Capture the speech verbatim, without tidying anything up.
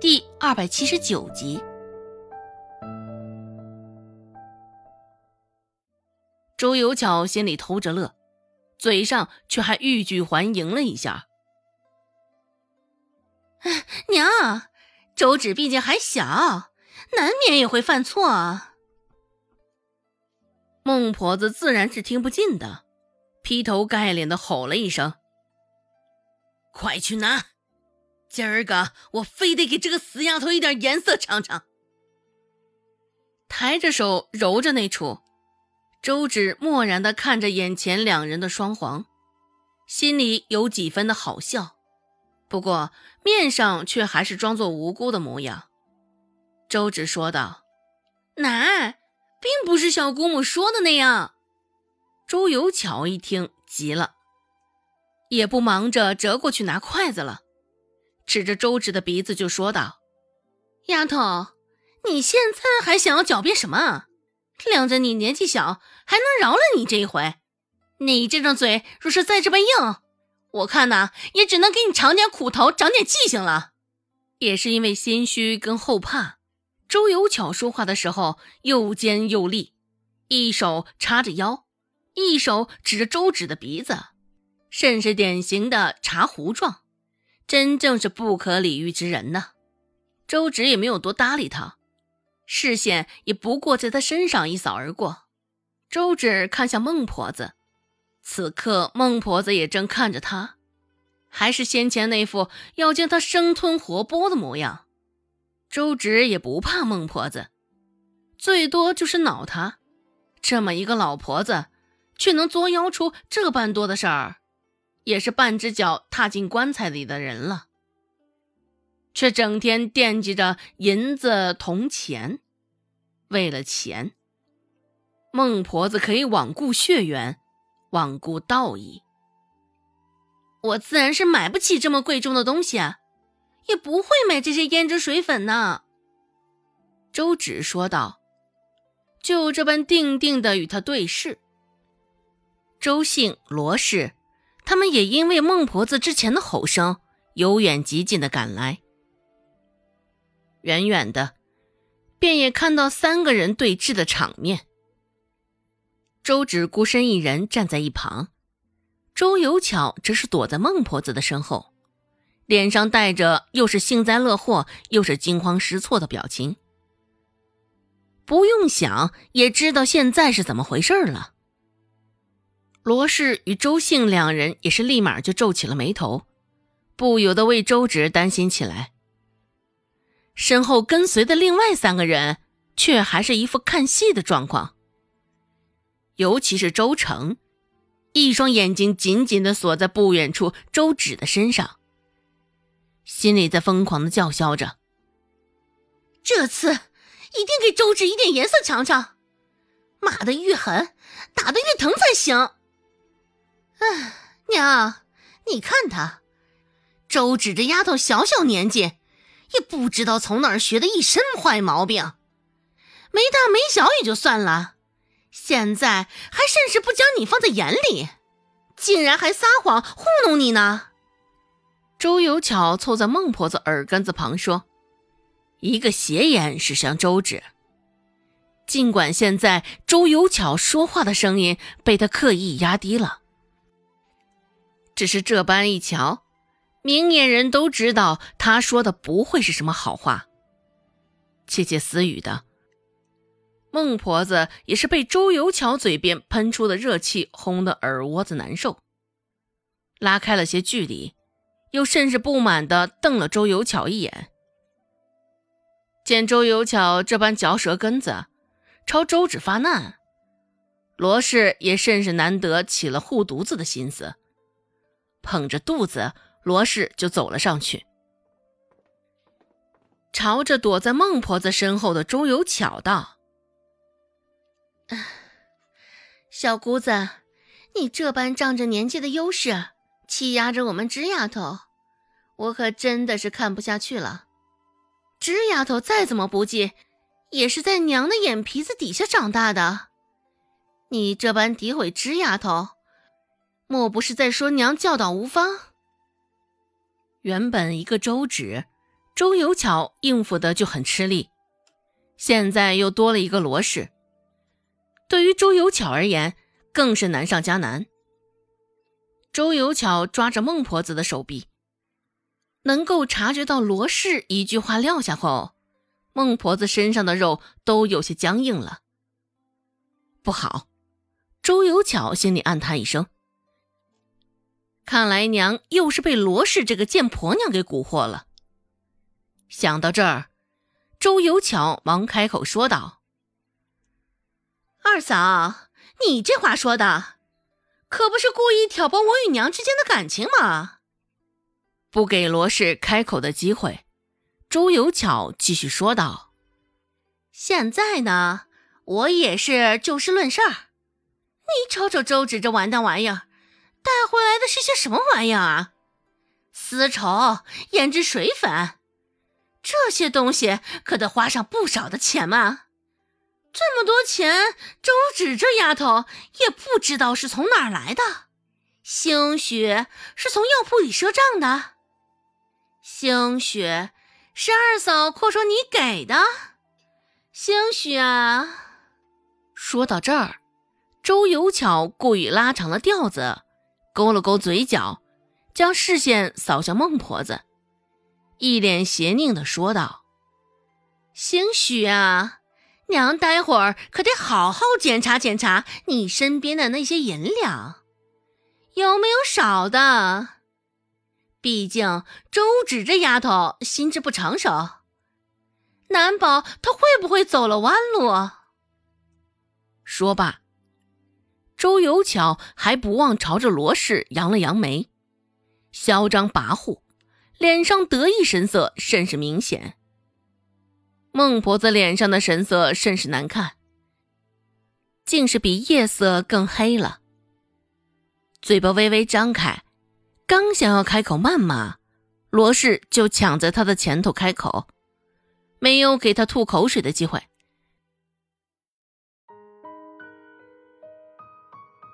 第二百七十九集。周有巧心里偷着乐，嘴上却还欲拒还迎了一下。娘，周芷毕竟还小，难免也会犯错啊。孟婆子自然是听不进的，劈头盖脸的吼了一声：“快去拿！今儿个我非得给这个死丫头一点颜色尝尝！”抬着手揉着那杵，周芷漠然地看着眼前两人的双簧，心里有几分的好笑，不过面上却还是装作无辜的模样。周芷说道：“奶，并不是小姑母说的那样。”周有巧一听急了，也不忙着折过去拿筷子了，指着周芷的鼻子就说道：“丫头，你现在还想要狡辩什么？亮着你年纪小，还能饶了你这一回。你这张嘴若是再这么硬，我看呐，也只能给你尝点苦头，长点记性了。”也是因为心虚跟后怕，周有巧说话的时候又尖又利，一手插着腰，一手指着周芷的鼻子，甚是典型的茶壶状，真正是不可理喻之人呢。周芷也没有多搭理他，视线也不过在他身上一扫而过。周芷看向孟婆子，此刻孟婆子也正看着他，还是先前那副要将他生吞活剥的模样。周芷也不怕孟婆子，最多就是恼他，这么一个老婆子却能作妖出这般多的事儿，也是半只脚踏进棺材里的人了，却整天惦记着银子铜钱。为了钱，孟婆子可以罔顾血缘，罔顾道义。我自然是买不起这么贵重的东西啊，也不会买这些胭脂水粉呢。周芷说道，就这般定定地与他对视。周姓、罗氏他们也因为孟婆子之前的吼声由远及近地赶来，远远的便也看到三个人对峙的场面。周芷孤身一人站在一旁，周有巧则是躲在孟婆子的身后，脸上带着又是幸灾乐祸又是惊慌失措的表情。不用想也知道现在是怎么回事了。罗氏与周姓两人也是立马就皱起了眉头，不由得为周芷担心起来。身后跟随的另外三个人却还是一副看戏的状况，尤其是周成，一双眼睛紧紧地锁在不远处周芷的身上，心里在疯狂地叫嚣着：“这次一定给周芷一点颜色尝尝，骂得越狠，打得越疼才行。”哎，娘，你看她，周芷这丫头小小年纪，也不知道从哪儿学的一身坏毛病，没大没小也就算了，现在还甚是不将你放在眼里，竟然还撒谎糊弄你呢。周有巧凑在孟婆子耳根子旁说，一个斜眼使向周芷。尽管现在周有巧说话的声音被他刻意压低了，只是这般一瞧，明眼人都知道他说的不会是什么好话。窃窃私语的孟婆子也是被周有巧嘴边喷出的热气轰得耳窝子难受，拉开了些距离，又甚是不满地瞪了周有巧一眼。见周有巧这般嚼舌根子朝周芷发难，罗氏也甚是难得起了护犊子的心思，捧着肚子，罗氏就走了上去，朝着躲在孟婆子身后的周有巧道：“小姑子，你这般仗着年纪的优势，欺压着我们芝丫头，我可真的是看不下去了。芝丫头再怎么不济，也是在娘的眼皮子底下长大的，你这般诋毁芝丫头，莫不是在说娘教导无方？”原本一个周芷周游巧应付的就很吃力，现在又多了一个罗氏，对于周游巧而言更是难上加难。周游巧抓着孟婆子的手臂，能够察觉到罗氏一句话撂下后，孟婆子身上的肉都有些僵硬了。不好，周游巧心里暗叹一声，看来娘又是被罗氏这个贱婆娘给蛊惑了。想到这儿，周游巧忙开口说道：二嫂，你这话说的可不是故意挑拨我与娘之间的感情吗？不给罗氏开口的机会，周游巧继续说道：现在呢，我也是就事论事儿。你瞅瞅周芷这完蛋玩意儿，带回来的是些什么玩意儿啊？丝绸、胭脂、水粉，这些东西可得花上不少的钱嘛。这么多钱，周芷这丫头也不知道是从哪儿来的，兴许是从药铺里赊账的，兴许是二嫂阔绰你给的，兴许啊。说到这儿，周游巧故意拉长了调子，勾了勾嘴角，将视线扫向孟婆子，一脸邪佞地说道：兴许啊，娘待会儿可得好好检查检查你身边的那些银两，有没有少的？毕竟周芷这丫头心智不成熟，难保她会不会走了弯路。说罢，周游巧还不忘朝着罗氏扬了扬眉，嚣张跋扈，脸上得意神色甚是明显。孟婆子脸上的神色甚是难看，竟是比夜色更黑了。嘴巴微微张开，刚想要开口谩骂，罗氏就抢在他的前头开口，没有给他吐口水的机会。